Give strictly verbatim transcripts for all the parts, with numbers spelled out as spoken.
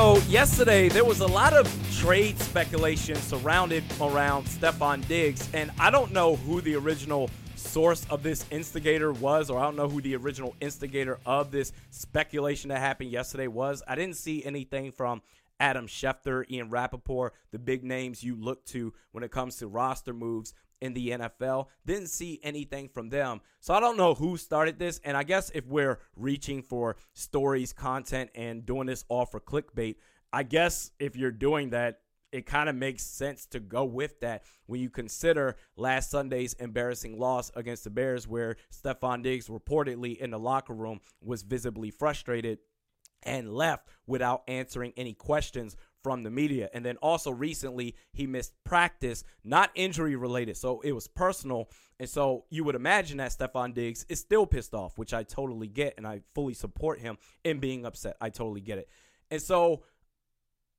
So yesterday there was a lot of trade speculation surrounded around Stefon Diggs, and I don't know who the original source of this instigator was, or I don't know who the original instigator of this speculation that happened yesterday was. I didn't see anything from Adam Schefter, Ian Rapoport, the big names you look to when it comes to roster moves in the N F L. Didn't see anything from them. So I don't know who started this, and I guess if we're reaching for stories, content, and doing this all for clickbait, I guess if you're doing that, it kind of makes sense to go with that when you consider last Sunday's embarrassing loss against the Bears, where Stefon Diggs reportedly in the locker room was visibly frustrated and left without answering any questions from the media. And then also recently, he missed practice, not injury related, so it was personal. And so you would imagine that Stefon Diggs is still pissed off, which I totally get, and I fully support him in being upset. I totally get it. And so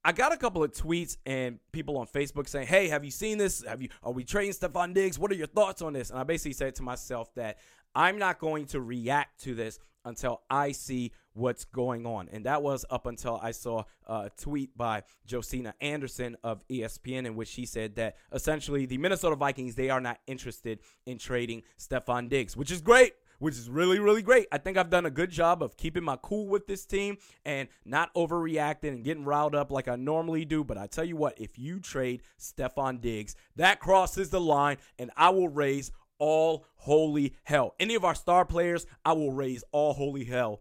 I got a couple of tweets and people on Facebook saying, hey, have you seen this? Have you? Are we trading Stefon Diggs? What are your thoughts on this? And I basically said to myself that I'm not going to react to this until I see what's going on. And that was up until I saw a tweet by Josina Anderson of E S P N in which she said that essentially the Minnesota Vikings, they are not interested in trading Stefon Diggs, which is great, which is really, really great. I think I've done a good job of keeping my cool with this team and not overreacting and getting riled up like I normally do. But I tell you what, if you trade Stefon Diggs, that crosses the line, and I will raise all holy hell. Any of our star players, I will raise all holy hell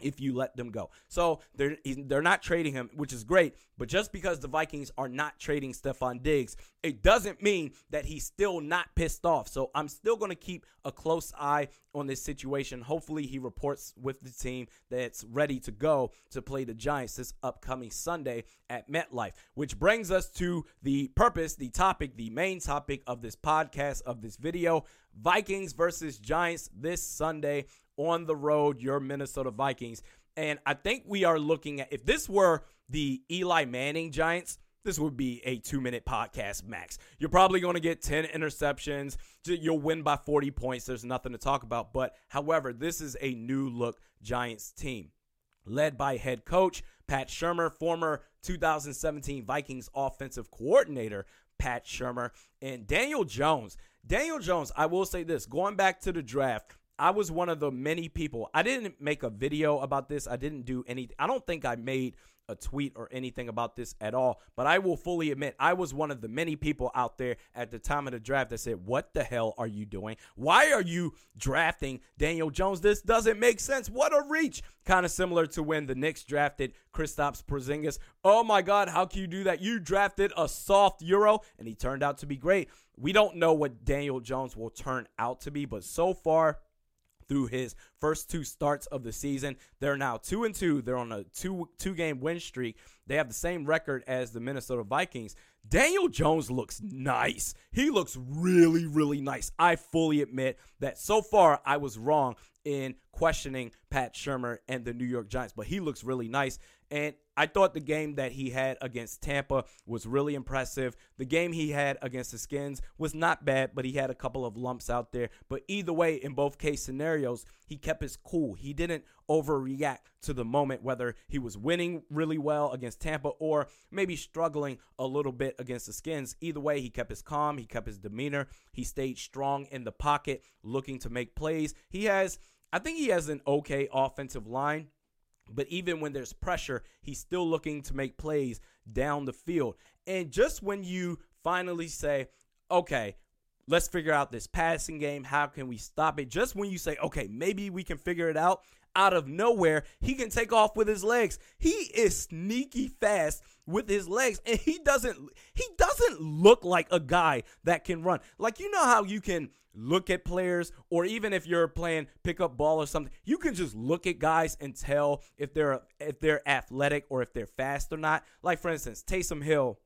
if you let them go. So they're, they're not trading him, which is great. But just because the Vikings are not trading Stefon Diggs, it doesn't mean that he's still not pissed off. So I'm still going to keep a close eye on this situation. Hopefully he reports with the team that's ready to go to play the Giants this upcoming Sunday at MetLife, which brings us to the purpose, the topic, the main topic of this podcast, of this video: Vikings versus Giants this Sunday on the road, your Minnesota Vikings. And I think we are looking at, if this were the Eli Manning Giants, this would be a two-minute podcast max. You're probably going to get ten interceptions. You'll win by forty points. There's nothing to talk about. But, however, this is a new-look Giants team led by head coach Pat Shurmur, former two thousand seventeen Vikings offensive coordinator Pat Shurmur, and Daniel Jones. Daniel Jones, I will say this, going back to the draft, I was one of the many people. I didn't make a video about this. I didn't do any. I don't think I made a tweet or anything about this at all. But I will fully admit, I was one of the many people out there at the time of the draft that said, what the hell are you doing? Why are you drafting Daniel Jones? This doesn't make sense. What a reach. Kind of similar to when the Knicks drafted Kristaps Porzingis. Oh my God, how can you do that? You drafted a soft Euro, and he turned out to be great. We don't know what Daniel Jones will turn out to be, but so far, through his first two starts of the season, they're now two and two. They're on a two two game win streak. They have the same record as the Minnesota Vikings. Daniel Jones looks nice. He looks really, really nice. I fully admit that so far I was wrong in questioning Pat Shurmur and the New York Giants, but he looks really nice. And I thought the game that he had against Tampa was really impressive. The game he had against the Skins was not bad, but he had a couple of lumps out there. But either way, in both case scenarios, he kept his cool. He didn't overreact to the moment, whether he was winning really well against Tampa or maybe struggling a little bit against the Skins. Either way, he kept his calm. He kept his demeanor. He stayed strong in the pocket, looking to make plays. He has, I think he has an okay offensive line. But even when there's pressure, he's still looking to make plays down the field. And just when you finally say, okay, let's figure out this passing game, how can we stop it? Just when you say, okay, maybe we can figure it out, out of nowhere, he can take off with his legs. He is sneaky fast with his legs, and he doesn't he doesn't look like a guy that can run. Like, you know how you can look at players, or even if you're playing pickup ball or something, you can just look at guys and tell if they're if they're athletic or if they're fast or not. Like, for instance, Taysom Hill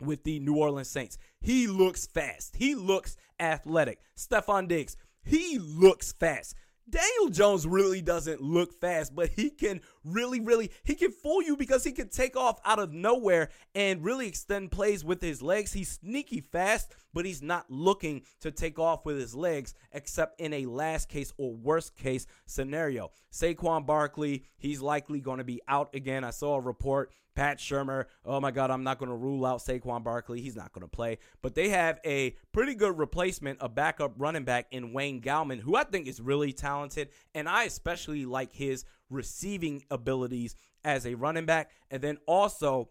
with the New Orleans Saints. He looks fast. He looks athletic. Stefon Diggs, he looks fast. Daniel Jones really doesn't look fast, but he can really, really, he can fool you because he can take off out of nowhere and really extend plays with his legs. He's sneaky fast, but he's not looking to take off with his legs except in a last case or worst case scenario. Saquon Barkley, he's likely going to be out again. I saw a report. Pat Shurmur, oh my God, I'm not going to rule out Saquon Barkley. He's not going to play. But they have a pretty good replacement, a backup running back in Wayne Gallman, who I think is really talented. And I especially like his receiving abilities as a running back. And then also,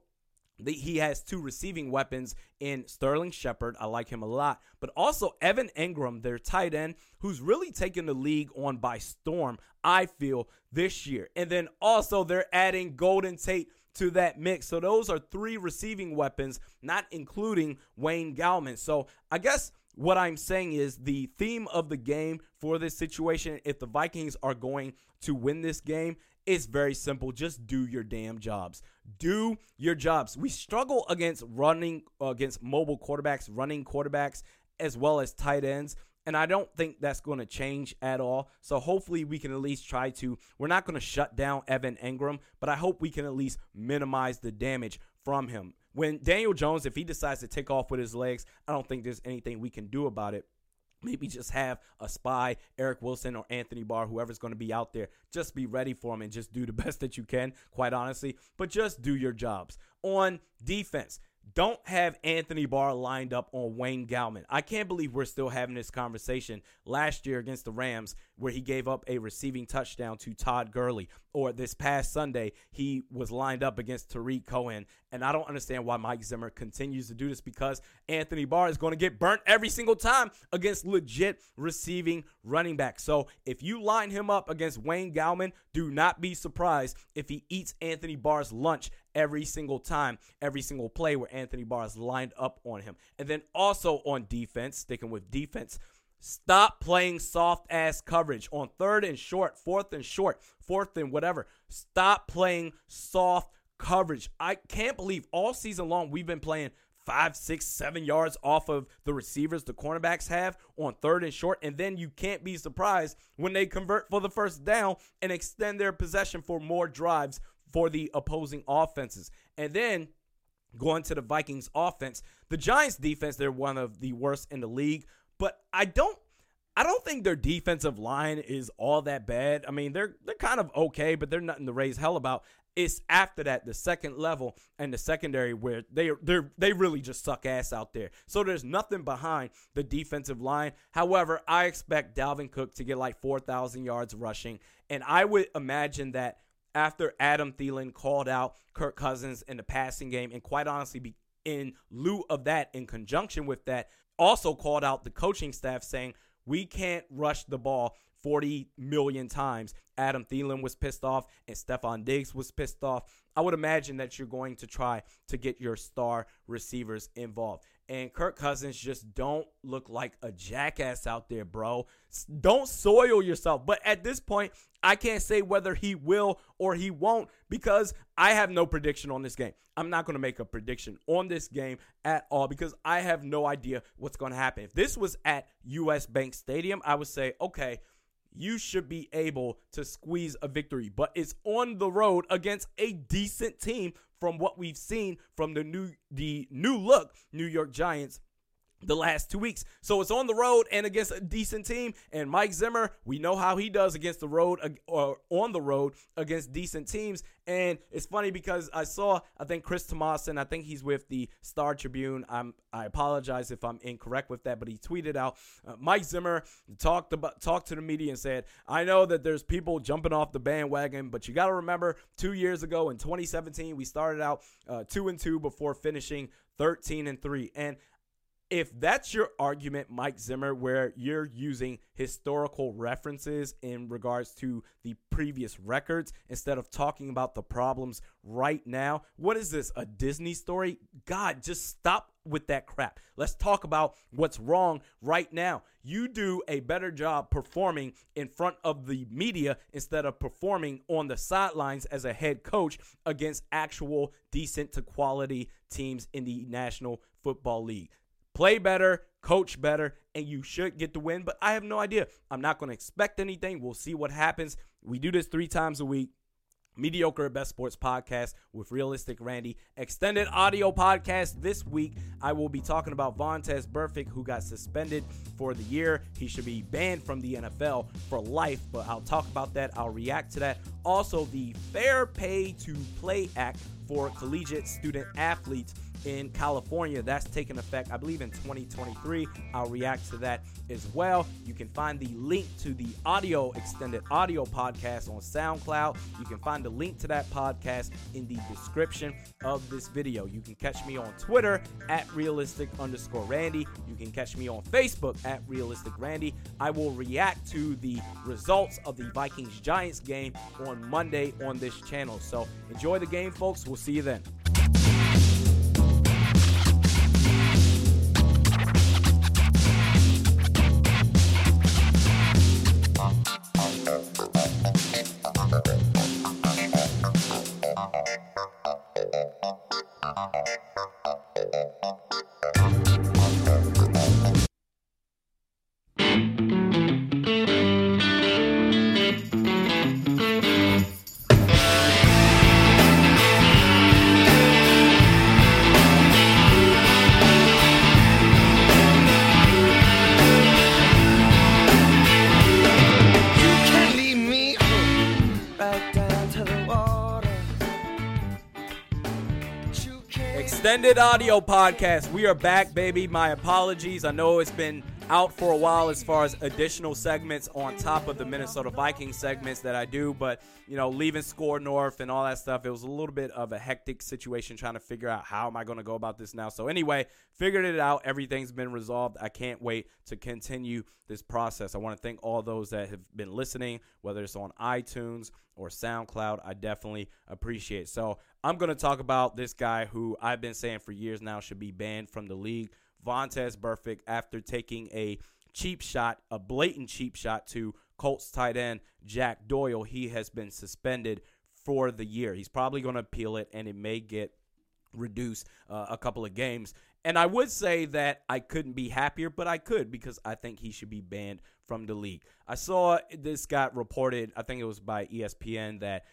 he has two receiving weapons in Sterling Shepard. I like him a lot. But also Evan Engram, their tight end, who's really taken the league on by storm, I feel, this year. And then also they're adding Golden Tate to that mix. So those are three receiving weapons, not including Wayne Gallman. So I guess what I'm saying is the theme of the game for this situation, if the Vikings are going to win this game, it's very simple. Just do your damn jobs. Do your jobs. We struggle against running, uh, against mobile quarterbacks, running quarterbacks, as well as tight ends. And I don't think that's going to change at all. So hopefully we can at least try to, we're not going to shut down Evan Engram, but I hope we can at least minimize the damage from him. When Daniel Jones, if he decides to take off with his legs, I don't think there's anything we can do about it. Maybe just have a spy, Eric Wilson or Anthony Barr, whoever's going to be out there. Just be ready for him and just do the best that you can, quite honestly. But just do your jobs. On defense, don't have Anthony Barr lined up on Wayne Gallman. I can't believe we're still having this conversation last year against the Rams where he gave up a receiving touchdown to Todd Gurley. Or this past Sunday, he was lined up against Tariq Cohen. And I don't understand why Mike Zimmer continues to do this, because Anthony Barr is going to get burnt every single time against legit receiving running backs. So if you line him up against Wayne Gallman, do not be surprised if he eats Anthony Barr's lunch every single time, every single play where Anthony Barr is lined up on him. And then also on defense, sticking with defense, stop playing soft-ass coverage on third and short, fourth and short, fourth and whatever. Stop playing soft coverage. I can't believe all season long we've been playing five, six, seven yards off of the receivers the cornerbacks have on third and short, and then you can't be surprised when they convert for the first down and extend their possession for more drives for the opposing offenses. And then going to the Vikings offense, the Giants defense, they're one of the worst in the league. But I don't I don't think their defensive line is all that bad. I mean, they're they're kind of okay, but they're nothing to raise hell about. It's after that, the second level and the secondary, where they they they really just suck ass out there. So there's nothing behind the defensive line. However, I expect Dalvin Cook to get like four thousand yards rushing, and I would imagine that after Adam Thielen called out Kirk Cousins in the passing game, and quite honestly, in lieu of that, in conjunction with that, also called out the coaching staff saying, we can't rush the ball forty million times. Adam Thielen was pissed off and Stefon Diggs was pissed off. I would imagine that you're going to try to get your star receivers involved. And Kirk Cousins, just don't look like a jackass out there, bro. Don't soil yourself. But at this point, I can't say whether he will or he won't, because I have no prediction on this game. I'm not going to make a prediction on this game at all, because I have no idea what's going to happen. If this was at U S Bank Stadium, I would say, okay, you should be able to squeeze a victory, but it's on the road against a decent team from what we've seen from the new the new look New York Giants the last two weeks. So it's on the road and against a decent team, and Mike Zimmer, we know how he does against the road or on the road against decent teams. And it's funny because I saw, I think Chris Tomasin, I think he's with the Star Tribune. I'm, I apologize if I'm incorrect with that, but he tweeted out, uh, Mike Zimmer talked about, talked to the media and said, I know that there's people jumping off the bandwagon, but you got to remember two years ago in twenty seventeen, we started out uh, two and two before finishing thirteen and three. And if that's your argument, Mike Zimmer, where you're using historical references in regards to the previous records instead of talking about the problems right now, what is this, a Disney story? God, just stop with that crap. Let's talk about what's wrong right now. You do a better job performing in front of the media instead of performing on the sidelines as a head coach against actual decent to quality teams in the National Football League. Play better, coach better, and you should get the win. But I have no idea. I'm not going to expect anything. We'll see what happens. We do this three times a week. Mediocre at Best Sports Podcast with Realistic Randy. Extended audio podcast this week. I will be talking about Vontaze Burfict, who got suspended for the year. He should be banned from the N F L for life, but I'll talk about that. I'll react to that. Also, the Fair Pay to Play Act for collegiate student athletes in California. That's taking effect, I believe, in twenty twenty-three. I'll react to that as well. You can find the link to the audio, extended audio podcast on SoundCloud. You can find the link to that podcast in the description of this video. You can catch me on Twitter at realistic underscore Randy. You can catch me on Facebook at realistic Randy. I will react to the results of the Vikings Giants game on Monday on this channel. So enjoy the game, folks. We'll see you then. Extended audio podcast. We are back, baby. My apologies. I know it's been out for a while as far as additional segments on top of the Minnesota Vikings segments that I do, but you know, leaving Score North and all that stuff, it was a little bit of a hectic situation trying to figure out how am I going to go about this now. So anyway, figured it out. Everything's been resolved. I can't wait to continue this process. I want to thank all those that have been listening, whether it's on iTunes or SoundCloud. I definitely appreciate it. So I'm going to talk about this guy who I've been saying for years now should be banned from the league, Vontaze Burfict, after taking a cheap shot, a blatant cheap shot to Colts tight end Jack Doyle. He has been suspended for the year. He's probably going to appeal it, and it may get reduced uh, a couple of games. And I would say that I couldn't be happier, but I could, because I think he should be banned from the league. I saw this got reported, I think it was by E S P N, that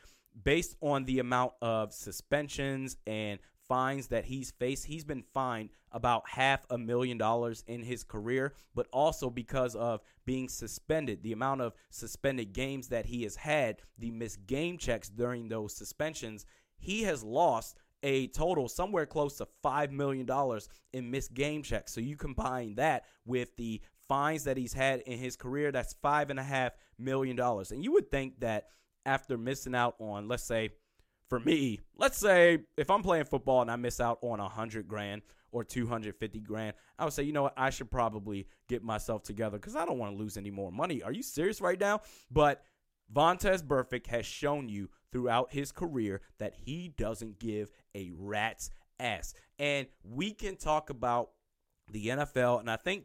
based on the amount of suspensions and fines that he's faced, he's been fined about half a million dollars in his career, but also because of being suspended, the amount of suspended games that he has had, the missed game checks during those suspensions, he has lost a total somewhere close to five million dollars in missed game checks. So you combine that with the fines that he's had in his career, that's five point five million dollars. And you would think that after missing out on, let's say, for me, let's say if I'm playing football and I miss out on one hundred grand or two hundred fifty grand, I would say, you know what, I should probably get myself together because I don't want to lose any more money. Are you serious right now? But Vontaze Burfict has shown you throughout his career that he doesn't give a rat's ass. And we can talk about the N F L, and I think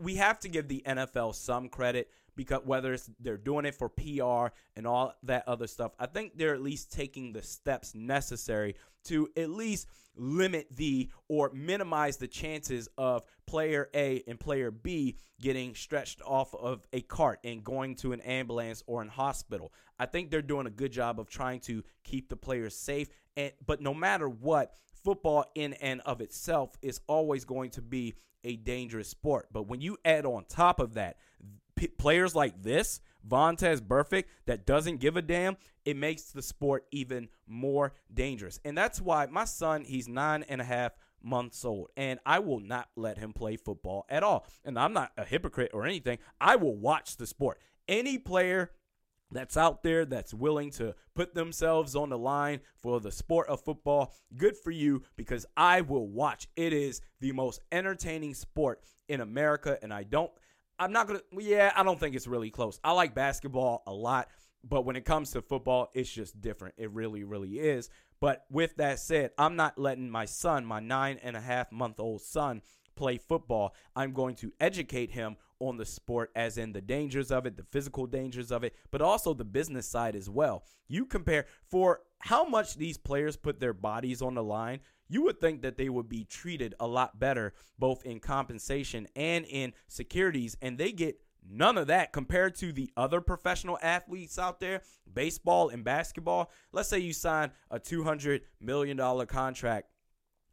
we have to give the N F L some credit, because whether it's they're doing it for P R and all that other stuff, I think they're at least taking the steps necessary to at least limit the or minimize the chances of player A and player B getting stretched off of a cart and going to an ambulance or an hospital. I think they're doing a good job of trying to keep the players safe. And but no matter what, football in and of itself is always going to be a dangerous sport. But when you add on top of that, p- players like this, Vontaze Burfict, that doesn't give a damn, it makes the sport even more dangerous. And that's why my son, he's nine and a half months old, and I will not let him play football at all. And I'm not a hypocrite or anything. I will watch the sport. Any player that's out there that's willing to put themselves on the line for the sport of football, good for you, because I will watch. It is the most entertaining sport in America, and I don't, I'm not going to, yeah, I don't think it's really close. I like basketball a lot, but when it comes to football, it's just different. It really, really is. But with that said, I'm not letting my son, my nine and a half month old son, play football. I'm going to educate him on the sport, as in the dangers of it, the physical dangers of it, but also the business side as well. You compare for how much these players put their bodies on the line, you would think that they would be treated a lot better, both in compensation and in securities, and they get none of that compared to the other professional athletes out there, baseball and basketball. Let's say you sign a two hundred million dollars contract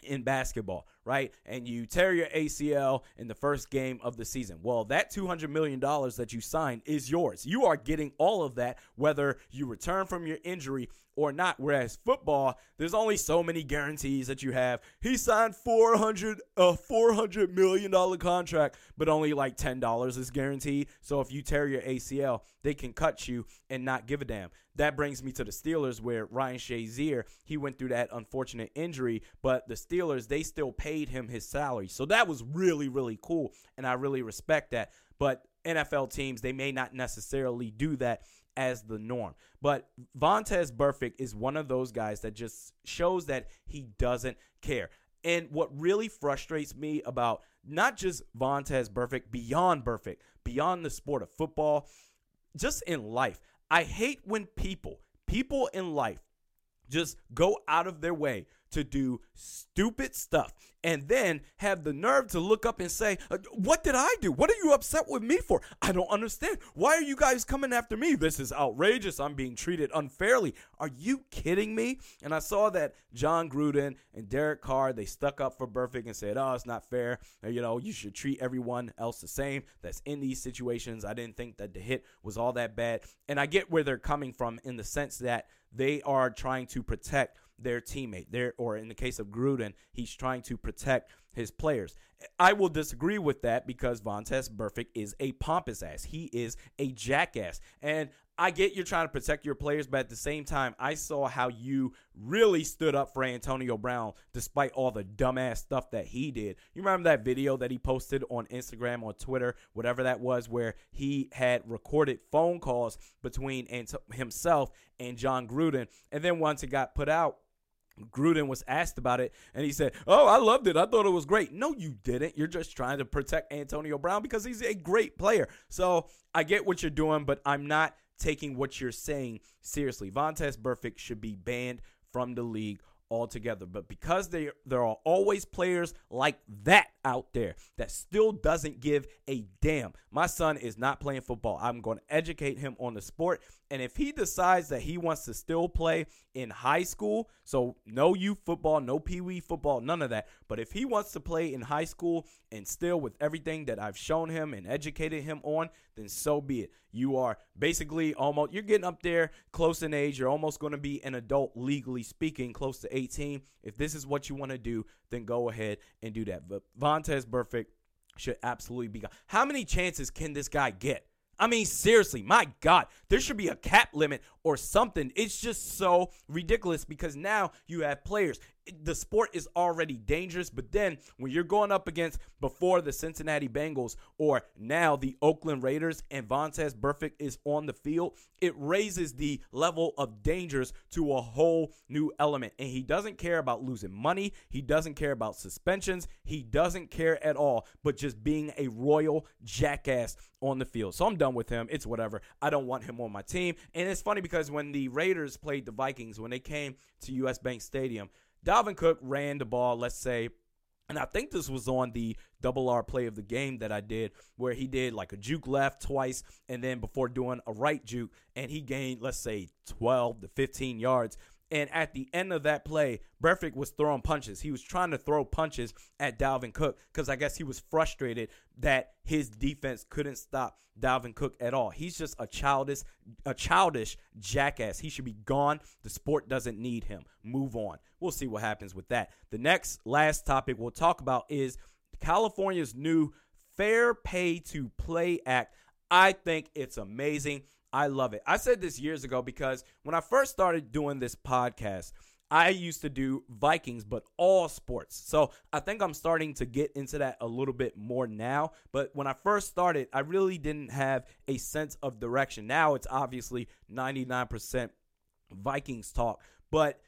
in basketball. right? And you tear your A C L in the first game of the season. Well, that two hundred million dollars that you signed is yours. You are getting all of that, whether you return from your injury or not. Whereas football, there's only so many guarantees that you have. He signed four hundred, a four hundred million dollar contract, but only like ten dollars is guaranteed. So if you tear your A C L, they can cut you and not give a damn. That brings me to the Steelers, where Ryan Shazier, he went through that unfortunate injury, but the Steelers, they still paid him his salary. So that was really, really cool, and I really respect that. But N F L teams, they may not necessarily do that as the norm. But Vontaze Burfict is one of those guys that just shows that he doesn't care. And what really frustrates me about not just Vontaze Burfict, beyond Burfict, beyond the sport of football, just in life, I hate when people, people in life just go out of their way to do stupid stuff and then have the nerve to look up and say, what did I do? What are you upset with me for? I don't understand. Why are you guys coming after me? This is outrageous. I'm being treated unfairly. Are you kidding me? And I saw that Jon Gruden and Derek Carr, they stuck up for Burfict and said, oh, it's not fair. You know, you should treat everyone else the same that's in these situations. I didn't think that the hit was all that bad. And I get where they're coming from in the sense that they are trying to protect their teammate there, or in the case of Gruden, he's trying to protect his players. I will disagree with that because Vontaze Burfict is a pompous ass. He is a jackass. And I get you're trying to protect your players, but at the same time, I saw how you really stood up for Antonio Brown despite all the dumbass stuff that he did. You remember that video that he posted on Instagram, on Twitter, whatever that was, where he had recorded phone calls between Anto- himself and Jon Gruden. And then once it got put out, Gruden was asked about it, and he said, oh, I loved it. I thought it was great. No, you didn't. You're just trying to protect Antonio Brown because he's a great player. So I get what you're doing, but I'm not taking what you're saying seriously. Vontaze Burfict should be banned from the league altogether. But because they, there are always players like that out there that still doesn't give a damn. My son is not playing football. I'm going to educate him on the sport. And if he decides that he wants to still play in high school, so no youth football, no peewee football, none of that. But if he wants to play in high school and still with everything that I've shown him and educated him on, then so be it. You are basically almost, you're getting up there close in age. You're almost going to be an adult, legally speaking, close to eighteen. If this is what you want to do, then go ahead and do that. But Vontaze Burfict should absolutely be gone. How many chances can this guy get? I mean, seriously, my God, there should be a cap limit or something. It's just so ridiculous because now you have players. The sport is already dangerous, but then when you're going up against before the Cincinnati Bengals or now the Oakland Raiders and Vontaze Burfict is on the field, it raises the level of dangers to a whole new element. And he doesn't care about losing money. He doesn't care about suspensions. He doesn't care at all, but just being a royal jackass on the field. So I'm done with him. It's whatever. I don't want him on my team. And it's funny because when the Raiders played the Vikings, when they came to U S Bank Stadium, Dalvin Cook ran the ball, let's say, and I think this was on the double R play of the game that I did, where he did like a juke left twice and then before doing a right juke, and he gained, let's say, twelve to fifteen yards. And at the end of that play, Burfict was throwing punches. He was trying to throw punches at Dalvin Cook because I guess he was frustrated that his defense couldn't stop Dalvin Cook at all. He's just a childish, a childish jackass. He should be gone. The sport doesn't need him. Move on. We'll see what happens with that. The next last topic we'll talk about is California's new Fair Pay to Play Act. I think it's amazing. I love it. I said this years ago because when I first started doing this podcast, I used to do Vikings, but all sports. So I think I'm starting to get into that a little bit more now. But when I first started, I really didn't have a sense of direction. Now it's obviously ninety-nine percent Vikings talk. But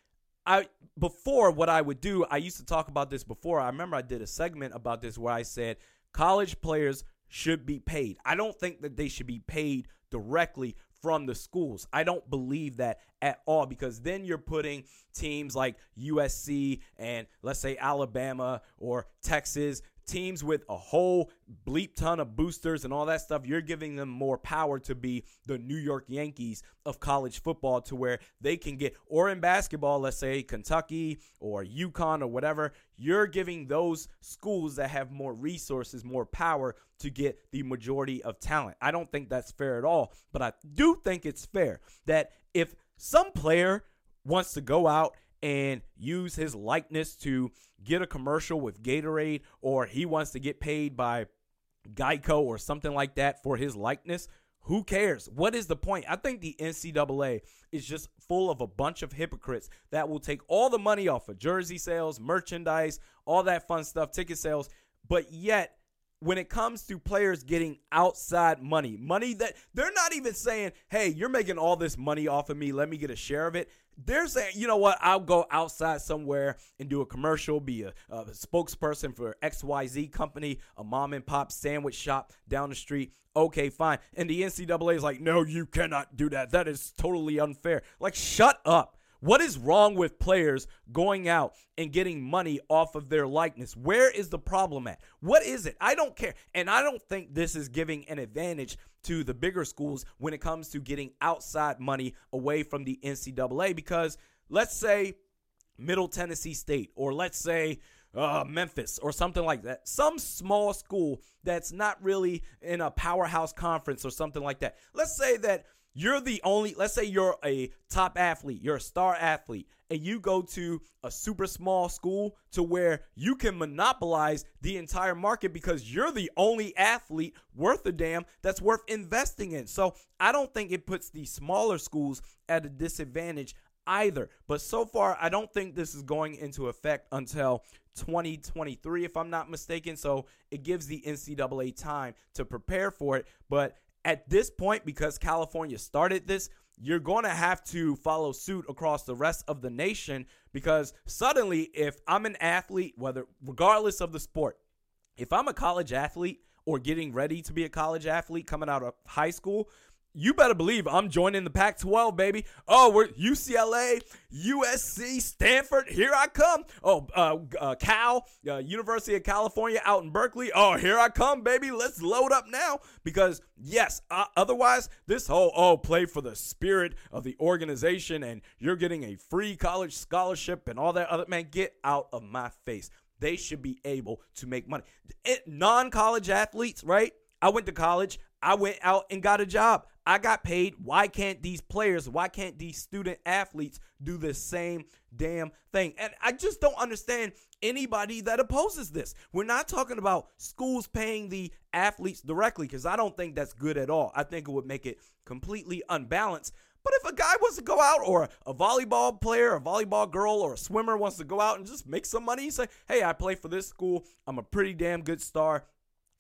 I before what I would do, I used to talk about this before. I remember I did a segment about this where I said college players should be paid. I don't think that they should be paid directly from the schools. I don't believe that at all because then you're putting teams like U S C and let's say Alabama or Texas teams with a whole bleep ton of boosters and all that stuff, you're giving them more power to be the New York Yankees of college football, to where they can get, or in basketball, let's say Kentucky or UConn or whatever, you're giving those schools that have more resources, more power to get the majority of talent. I don't think that's fair at all, but I do think it's fair that if some player wants to go out and use his likeness to get a commercial with Gatorade, or he wants to get paid by Geico or something like that for his likeness, who cares? What is the point? I think the N C double A is just full of a bunch of hypocrites that will take all the money off of jersey sales, merchandise, all that fun stuff, ticket sales, but yet when it comes to players getting outside money, money that they're not even saying, hey, you're making all this money off of me, let me get a share of it. They're saying, you know what, I'll go outside somewhere and do a commercial, be a, a spokesperson for X Y Z company, a mom and pop sandwich shop down the street. Okay, fine. And the N C double A is like, no, you cannot do that. That is totally unfair. Like, shut up. What is wrong with players going out and getting money off of their likeness? Where is the problem at? What is it? I don't care. And I don't think this is giving an advantage to the bigger schools when it comes to getting outside money away from the N C double A, because let's say Middle Tennessee State, or let's say uh, Memphis or something like that, some small school that's not really in a powerhouse conference or something like that. Let's say that you're the only, let's say you're a top athlete, you're a star athlete, and you go to a super small school to where you can monopolize the entire market because you're the only athlete worth a damn that's worth investing in. So I don't think it puts the smaller schools at a disadvantage either. But so far, I don't think this is going into effect until twenty twenty-three, if I'm not mistaken. So it gives the N C double A time to prepare for it. But at this point, because California started this, you're going to have to follow suit across the rest of the nation, because suddenly if I'm an athlete, whether regardless of the sport, if I'm a college athlete or getting ready to be a college athlete coming out of high school, you better believe I'm joining the Pac twelve, baby. Oh, we're U C L A, U S C, Stanford. Here I come. Oh, uh, uh, Cal, uh, University of California out in Berkeley. Oh, here I come, baby. Let's load up now. Because, yes, uh, otherwise, this whole, oh, play for the spirit of the organization and you're getting a free college scholarship and all that other, man, get out of my face. They should be able to make money. It, non-college athletes, right? I went to college. I went out and got a job. I got paid. Why can't these players, why can't these student athletes do the same damn thing? And I just don't understand anybody that opposes this. We're not talking about schools paying the athletes directly, because I don't think that's good at all. I think it would make it completely unbalanced. But if a guy wants to go out, or a volleyball player, a volleyball girl, or a swimmer wants to go out and just make some money and say, hey, I play for this school, I'm a pretty damn good star,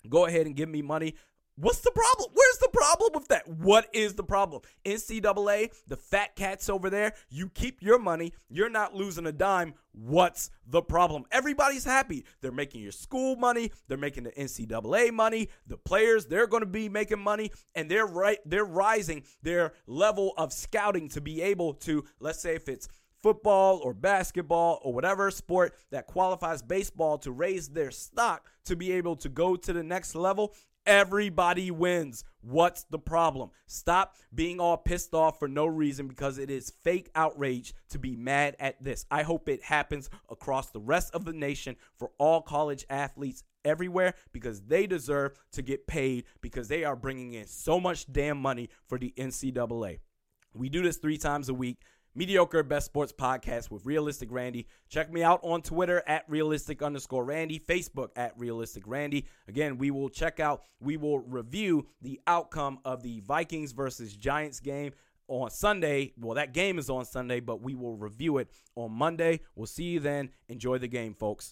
go ahead and give me money. What's the problem? Where's the problem with that? What is the problem? N C double A, the fat cats over there, you keep your money. You're not losing a dime. What's the problem? Everybody's happy. They're making your school money. They're making the N C double A money. The players, they're going to be making money. And they're right, they're rising their level of scouting to be able to, let's say if it's football or basketball or whatever sport that qualifies baseball, to raise their stock to be able to go to the next level. Everybody wins. What's the problem? Stop being all pissed off for no reason, because it is fake outrage to be mad at this. I hope it happens across the rest of the nation for all college athletes everywhere, because they deserve to get paid, because they are bringing in so much damn money for the N C double A. We do this three times a week. Mediocre Best Sports Podcast with Realistic Randy. Check me out on Twitter at realistic underscore Randy, Facebook at realistic Randy. Again, we will check out, we will review the outcome of the Vikings versus Giants game on Sunday. Well, that game is on Sunday, but we will review it on Monday. We'll see you then. Enjoy the game, folks.